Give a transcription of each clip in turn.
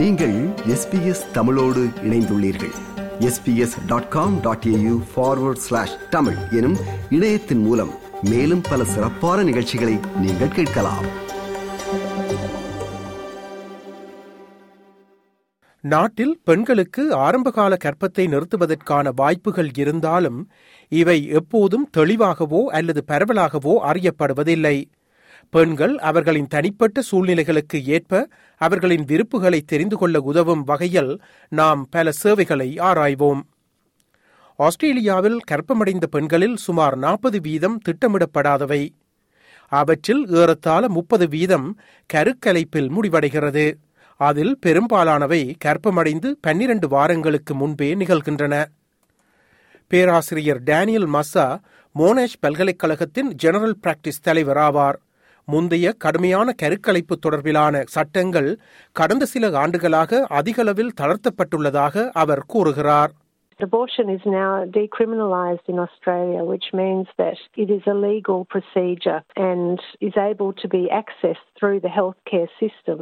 நீங்கள் SBS தமிழோடு இணைந்துள்ளீர்கள். sbs.com.au/tamil எனும் இணையத்தின் மூலம் மேலும் பல சிறப்பான நிகழ்ச்சிகளை நீங்கள் கேட்கலாம். நாட்டில் பெண்களுக்கு ஆரம்பகால கர்ப்பத்தை நிறுத்துவதற்கான வாய்ப்புகள் இருந்தாலும் இவை எப்போதும் தெளிவாகவோ அல்லது பரவலாகவோ அறியப்படுவதில்லை. பெண்கள் அவர்களின் தனிப்பட்ட சூழ்நிலைகளுக்கு ஏற்ப அவர்களின் விருப்புகளை தெரிந்து கொள்ள உதவும் வகையில் நாம் பல சேவைகளை ஆராய்வோம். ஆஸ்திரேலியாவில் கர்ப்பமடைந்த பெண்களில் சுமார் 40% திட்டமிடப்படாதவை. அவற்றில் ஏறத்தாழ 30% கருக்கலைப்பில் முடிவடைகிறது. அதில் பெரும்பாலானவை கர்ப்பமடைந்து 12 வாரங்களுக்கு முன்பே நிகழ்கின்றன. பேராசிரியர் டேனியல் மஸ்ஸா மோனாஷ் பல்கலைக்கழகத்தின் ஜெனரல் பிராக்டிஸ் தலைவர் ஆவார். முந்தைய கடுமையான கருக்கலைப்பு தொடர்பிலான சட்டங்கள் கடந்த சில ஆண்டுகளாக அதிகளவில் தளர்த்தப்பட்டுள்ளதாக அவர் கூறுகிறார். Abortion is now decriminalised in Australia, which means that it is a legal procedure and is able to be accessed through the healthcare system.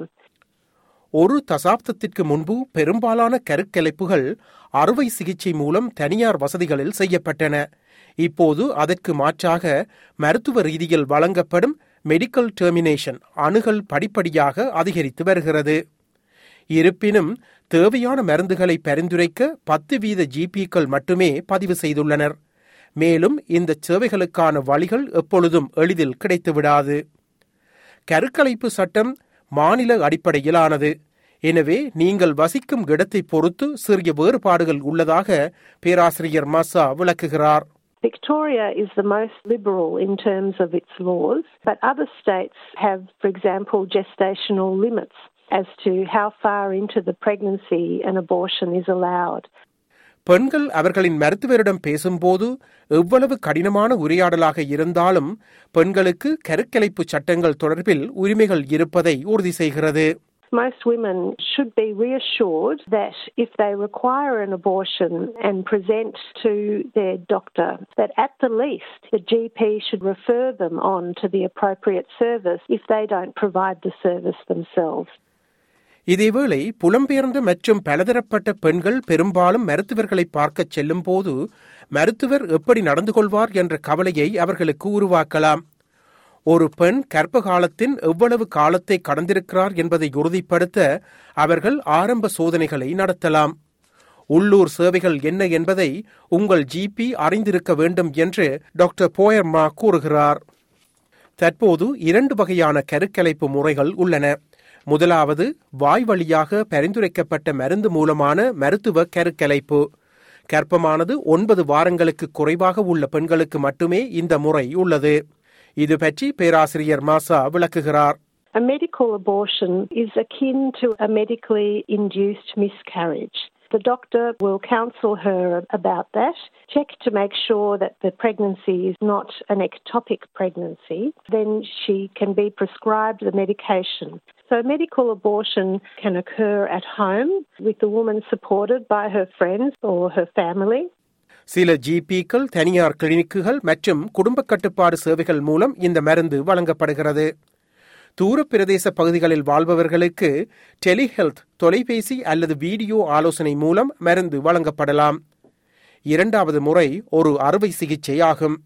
ஒரு தசாப்தத்திற்கு முன்பு பெரும்பாலான கருக்கலைப்புகள் அறுவை சிகிச்சை மூலம் தனியார் வசதிகளில் செய்யப்பட்டன. இப்போது அதற்கு மாற்றாக மருத்துவ ரீதியில் வழங்கப்படும் மெடிக்கல் டெர்மினேஷன் அணுகல் படிப்படியாக அதிகரித்து வருகிறது. இருப்பினும் தேவையான மருந்துகளை பரிந்துரைக்க 10% ஜிபிக்கள் மட்டுமே பதிவு செய்துள்ளனர். மேலும் இந்த சேவைகளுக்கான வழிகள் எப்பொழுதும் எளிதில் கிடைத்துவிடாது. கருக்கலைப்பு சட்டம் மாநில அடிப்படையிலானது. எனவே நீங்கள் வசிக்கும் இடத்தை பொறுத்து சிறிய வேறுபாடுகள் உள்ளதாக பேராசிரியர் மசா விளக்குகிறார். Victoria is the most liberal in terms of its laws, but other states have, for example, gestational limits as to how far into the pregnancy an abortion is allowed. பெண்கள் அவர்களின் மருத்துவரிடம் பேசும்போது எவ்வளவு கடினமான உரையாடலாக இருந்தாலும் பெண்களுக்கு கருக்கலைப்பு சட்டங்கள் தொடர்பில் உரிமைகள் இருப்பதை உறுதி செய்கிறது. Most women should be reassured that if they require an abortion and present to their doctor, that at the least the GP should refer them on to the appropriate service if they don't provide the service themselves. இதேவேளை புலம்பெயர்ந்த மற்றும் பலதரப்பட்ட பெண்கள் பெரும்பாலும் மருத்துவர்களை பார்க்கச் செல்லும் போது மருத்துவர் எப்படி நடந்து கொள்வார் என்ற கவலையை அவர்களுக்கு உருவாக்கலாம். ஒரு பெண் கர்ப்ப காலத்தின் எவ்வளவு காலத்தை கடந்திருக்கிறார் என்பதை உறுதிப்படுத்த அவர்கள் ஆரம்ப சோதனைகளை நடத்தலாம். உள்ளூர் சேவைகள் என்ன என்பதை உங்கள் ஜிபி அறிந்திருக்க வேண்டும் என்று டாக்டர் போயர்மா கூறுகிறார். தற்போது 2 வகையான கருக்கலைப்பு முறைகள் உள்ளன. முதலாவது வாய் வழியாக பரிந்துரைக்கப்பட்ட மருந்து மூலமான மருத்துவ கருக்கலைப்பு. கர்ப்பமானது 9 வாரங்களுக்கு குறைவாக உள்ள பெண்களுக்கு மட்டுமே இந்த முறை உள்ளது. இது பற்றி பேராசிரியர் மாசா விளக்குகிறார். A medical abortion is akin to a medically induced miscarriage. The doctor will counsel her about that, check to make sure that the pregnancy is not an ectopic pregnancy. Then she can be prescribed the medication. So medical abortion can occur at home with the woman supported by her friends or her family. சில ஜிபிக்கள், தனியார் கிளினிக்குகள் மற்றும் குடும்ப கட்டுப்பாடு சேவைகள் மூலம் இந்த மருந்து வழங்கப்படுகிறது. தூரப்பிரதேச பகுதிகளில் வாழ்பவர்களுக்கு டெலிஹெல்த், தொலைபேசி அல்லது வீடியோ ஆலோசனை மூலம் மருந்து வழங்கப்படலாம். 2வது முறை ஒரு அறுவை சிகிச்சை ஆகும்.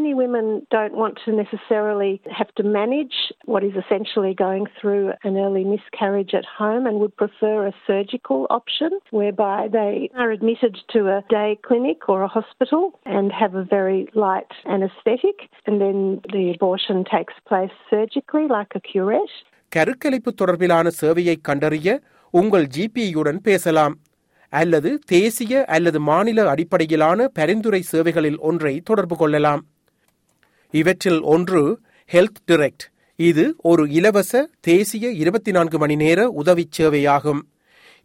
Many women don't want to necessarily have to manage what is essentially going through an early miscarriage at home and would prefer a surgical option whereby they are admitted to a day clinic or a hospital and have a very light anaesthetic and then the abortion takes place surgically like a curette. கருக்கலைப்பு தொடர்பிலான சேவையை கண்டறிய உங்கள் ஜிபியுடன் பேசலாம் அல்லது தேசிய அல்லது மாநில அடிப்படையிலான பரிந்துரை சேவைகளில் ஒன்றை தொடர்பு கொள்ளலாம். இவற்றில் ஒன்று ஹெல்த் டைரக்ட். இது ஒரு இலவச தேசிய 24 மணி நேர உதவி சேவையாகும்.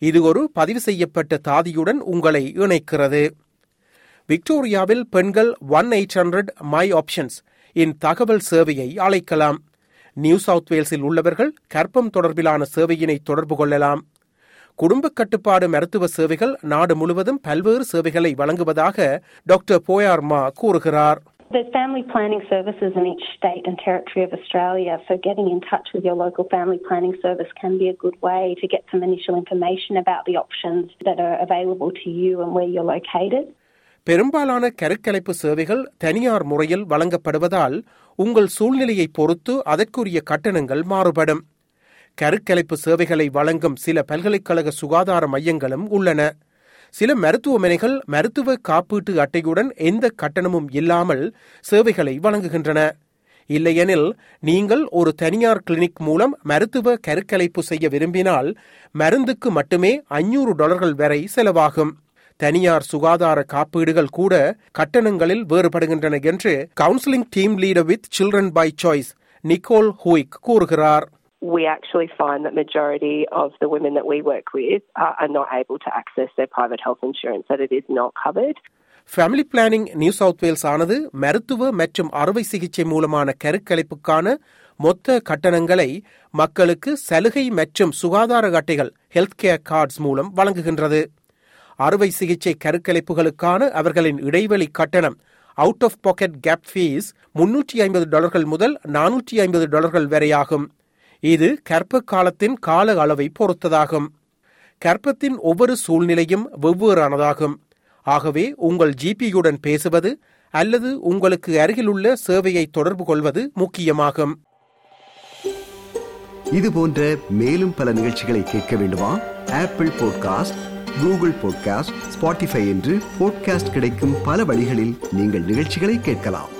இது ஒரு பதிவு செய்யப்பட்ட தாதியுடன் உங்களை இணைக்கிறது. விக்டோரியாவில் பெண்கள் 1800 மை ஆப்ஷன்ஸ் இன் தகவல் சேவையை அழைக்கலாம். நியூ சவுத் வேல்ஸில் உள்ளவர்கள் கர்ப்பம் தொடர்பிலான சேவையினை தொடர்பு கொள்ளலாம். குடும்ப கட்டுப்பாடு மருத்துவ சேவைகள் நாடு முழுவதும் பல்வேறு சேவைகளை வழங்குவதாக டாக்டர் போயார்மா கூறுகிறார். There's family planning services in each state and territory of Australia, so getting in touch with your local family planning service can be a good way to get some initial information about the options that are available to you and where you're located. பெரும்பாலான கருக்கலைப்பு சேவைகள் தனியார் முறையில் வழங்கப்படுவதால் உங்கள் சூழ்நிலையை பொறுத்து அதற்குரிய கட்டணங்கள் மாறுபடும். கருக்கலைப்பு சேவைகளை வழங்கும் சில பல்கலைக்கழக சுகாதார மையங்களும் உள்ளன. சில மருத்துவமனைகள் மருத்துவ காப்பீட்டு அட்டையுடன் எந்த கட்டணமும் இல்லாமல் சேவைகளை வழங்குகின்றன. இல்லையெனில் நீங்கள் ஒரு தனியார் கிளினிக் மூலம் மருத்துவ கருக்கலைப்பு செய்ய விரும்பினால் மருந்துக்கு மட்டுமே $500 வரை செலவாகும். தனியார் சுகாதார காப்பீடுகள் கூட கட்டணங்களில் வேறுபடுகின்றன என்று counselling team leader with Children by Choice Nicole ஹூயிக் கூறுகிறார். We actually find that majority of the women that we work with are not able to access their private health insurance, that it is not covered. Family Planning New South Wales ஆனது மருத்துவ மற்றும் அறுவை சிகிச்சை மூலமான கருக்கலைப்புக்கான மொத்த கட்டணங்களை மக்களுக்கு சலுகை மற்றும் சுகாதார அட்டைகள் ஹெல்த் கேர் கார்ட்ஸ் மூலம் வழங்குகின்றது. அறுவை சிகிச்சை கருக்கலைப்புகளுக்கான அவர்களின் இடைவெளி கட்டணம் out of pocket gap fees $350 முதல் $450 வரையாகும். இது கர்ப்ப காலத்தின் கால அளவை பொறுத்ததாகும். கர்ப்பத்தின் ஒவ்வொரு சூழ்நிலையும் வெவ்வேறானதாகும். ஆகவே உங்கள் ஜிபியுடன் பேசுவது அல்லது உங்களுக்கு அருகிலுள்ள சேவையை தொடர்பு கொள்வது முக்கியமாகும். இதுபோன்ற மேலும் பல நிகழ்ச்சிகளை கேட்க வேண்டுமா? Apple podcast, Google podcast, Spotify என்று பாட்காஸ்ட் கிடைக்கும் பல வழிகளில் நீங்கள் நிகழ்ச்சிகளை கேட்கலாம்.